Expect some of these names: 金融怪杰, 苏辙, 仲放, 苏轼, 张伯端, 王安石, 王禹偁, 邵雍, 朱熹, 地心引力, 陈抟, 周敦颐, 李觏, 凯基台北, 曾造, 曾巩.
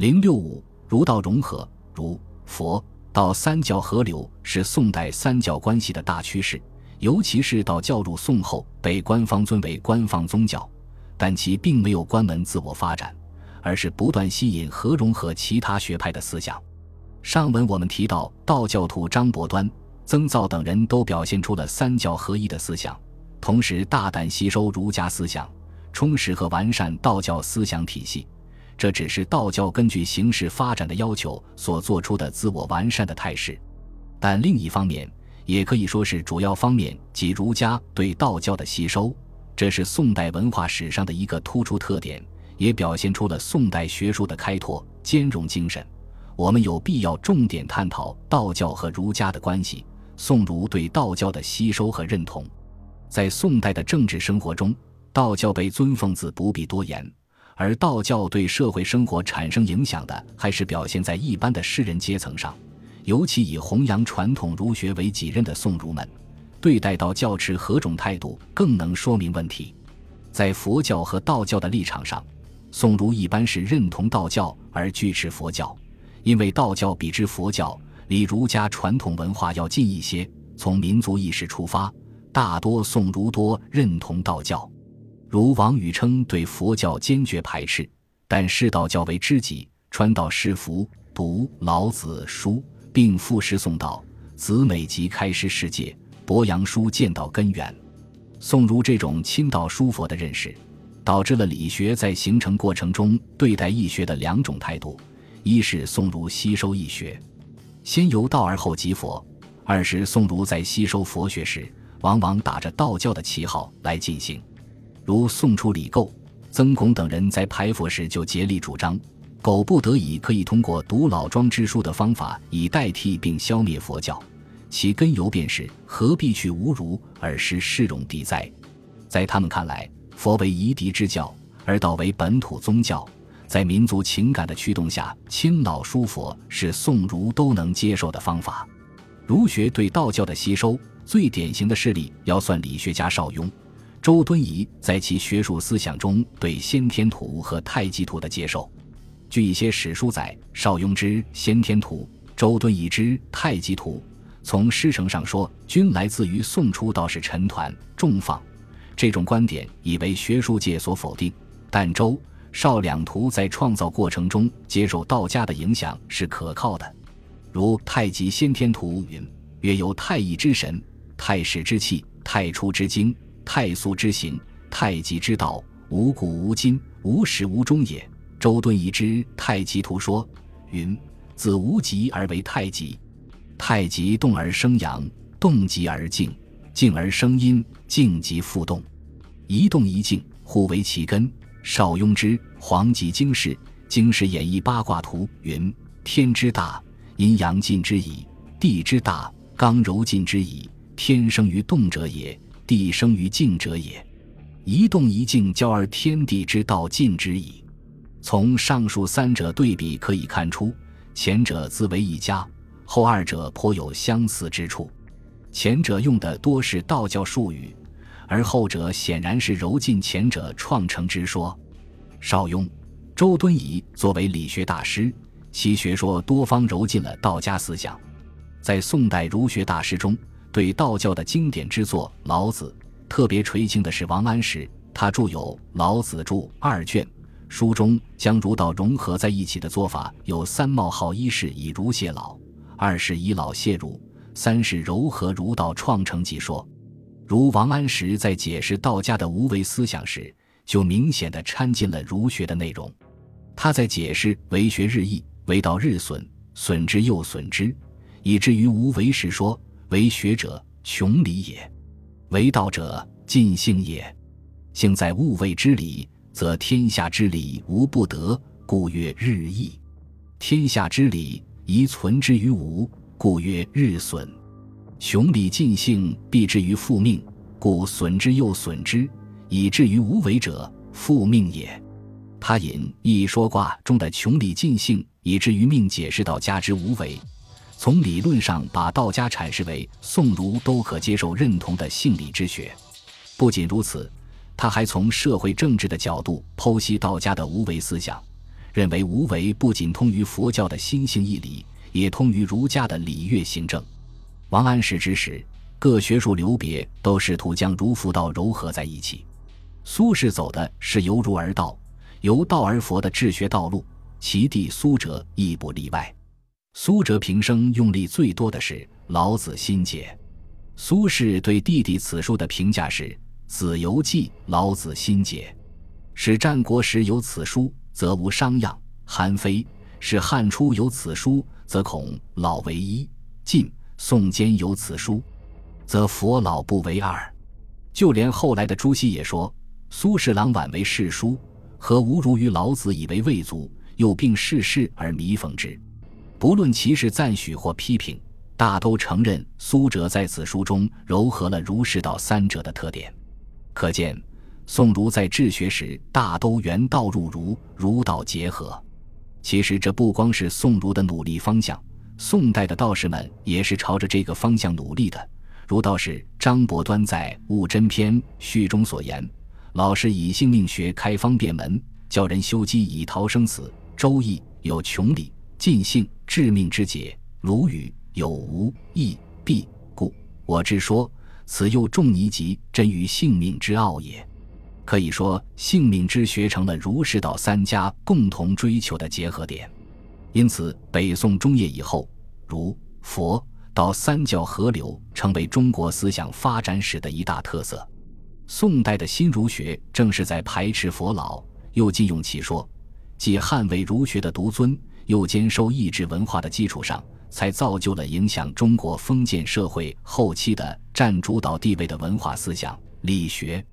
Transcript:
065儒道融合，儒佛道三教合流是宋代三教关系的大趋势，尤其是道教入宋后被官方尊为官方宗教，但其并没有关门自我发展，而是不断吸引和融合其他学派的思想。上文我们提到道教徒张伯端、曾造等人都表现出了三教合一的思想，同时大胆吸收儒家思想，充实和完善道教思想体系，这只是道教根据形势发展的要求所做出的自我完善的态势。但另一方面，也可以说是主要方面即儒家对道教的吸收，这是宋代文化史上的一个突出特点，也表现出了宋代学术的开拓兼容精神。我们有必要重点探讨道教和儒家的关系，宋儒对道教的吸收和认同。在宋代的政治生活中，道教被尊奉自不必多言，而道教对社会生活产生影响的还是表现在一般的士人阶层上，尤其以弘扬传统儒学为己任的宋儒们对待道教持何种态度更能说明问题。在佛教和道教的立场上，宋儒一般是认同道教而拒斥佛教，因为道教比之佛教离儒家传统文化要近一些，从民族意识出发，大多宋儒多认同道教。如王禹偁对佛教坚决排斥，但视道教为知己，传道是福，读老子书，并赋诗颂道，子美即开示世界，伯阳书见道根源。宋儒这种亲道疏佛的认识，导致了理学在形成过程中对待易学的两种态度：一是宋儒吸收易学，先由道而后及佛；二是宋儒在吸收佛学时，往往打着道教的旗号来进行。如宋初李觏、曾巩等人在排佛时就竭力主张，苟不得已可以通过读老庄之书的方法以代替并消灭佛教，其根由便是何必去无儒而失世容敌哉。在他们看来，佛为夷狄之教，而道为本土宗教，在民族情感的驱动下，亲老疏佛是宋儒都能接受的方法。儒学对道教的吸收最典型的事例要算理学家邵雍、周敦颐在其学术思想中对先天图和太极图的接受。据一些史书载，邵雍之先天图，周敦颐之太极图，从师承上说均来自于宋初道士陈抟、仲放，这种观点已为学术界所否定，但周、邵两图在创造过程中接受道家的影响是可靠的。如太极先天图云：曰由太乙之神，太始之气，太初之精，太素之行，太极之道，无古无今，无始无终也。周敦颐之太极图说云：自无极而为太极，太极动而生阳，动极而静，静而生阴，静极复动，一动一静，互为其根。邵雍之黄极经世，经世演义八卦图云：天之大，阴阳尽之矣；地之大，刚柔尽之矣。天生于动者也，地生于静者也，一动一静，交而天地之道尽之矣。从上述三者对比可以看出，前者自为一家，后二者颇有相似之处。前者用的多是道教术语，而后者显然是揉进前者创成之说。邵雍、周敦颐作为理学大师，其学说多方揉进了道家思想。在宋代儒学大师中，对道教的经典之作《老子》特别垂青的是王安石，他著有《老子注》二卷，书中将儒道融合在一起的做法有三冒号：一是以儒谢老，二是以老谢儒，三是柔和儒道创成即说。如王安石在解释道家的无为思想时，就明显地掺进了儒学的内容。他在解释为学日益，为道日损，损之又损之，以至于无为时说：为学者，穷理也；为道者，尽性也。性在物谓之理，则天下之理无不得，故曰日益；天下之理，宜存之于无，故曰日损。穷理尽性，必至于复命，故损之又损之，以至于无为者，复命也。他引一说卦中的穷理尽性以至于命解释到家之无为，从理论上把道家阐释为宋儒都可接受认同的性理之学。不仅如此，他还从社会政治的角度剖析道家的无为思想，认为无为不仅通于佛教的心性义理，也通于儒家的礼乐行政。王安石之时，各学术流别都试图将儒佛道糅合在一起。苏轼走的是由儒而道，由道而佛的治学道路，其弟苏辙亦不例外。苏辙平生用力最多的是《老子心解》。苏轼对弟弟此书的评价是：“子犹记《老子心解》，是战国时有此书，则无商鞅、韩非；是汉初有此书，则孔老为一；晋、宋间有此书，则佛老不为二。”就连后来的朱熹也说：“苏侍郎晚为世书，何无如于老子以为未足，又并世事而弥讽之。”不论其是赞许或批评，大都承认苏辙在此书中糅合了儒释道三者的特点。可见宋儒在治学时大都原道入儒，儒道结合。其实这不光是宋儒的努力方向，宋代的道士们也是朝着这个方向努力的。如道士张伯端在《悟真篇》序中所言：“老师以性命学开方便门，教人修机以逃生死。”周易有穷理、尽性、致命之解。鲁语有无、义、必、故。我之说，此又重泥及真于性命之奥也。可以说，性命之学成了儒释道三家共同追求的结合点。因此，北宋中叶以后，儒、佛、道三教合流成为中国思想发展史的一大特色。宋代的新儒学正是在排斥佛老，又禁用其说，既捍卫儒学的独尊，又兼收意志文化的基础上，才造就了影响中国封建社会后期的占主导地位的文化思想、理学。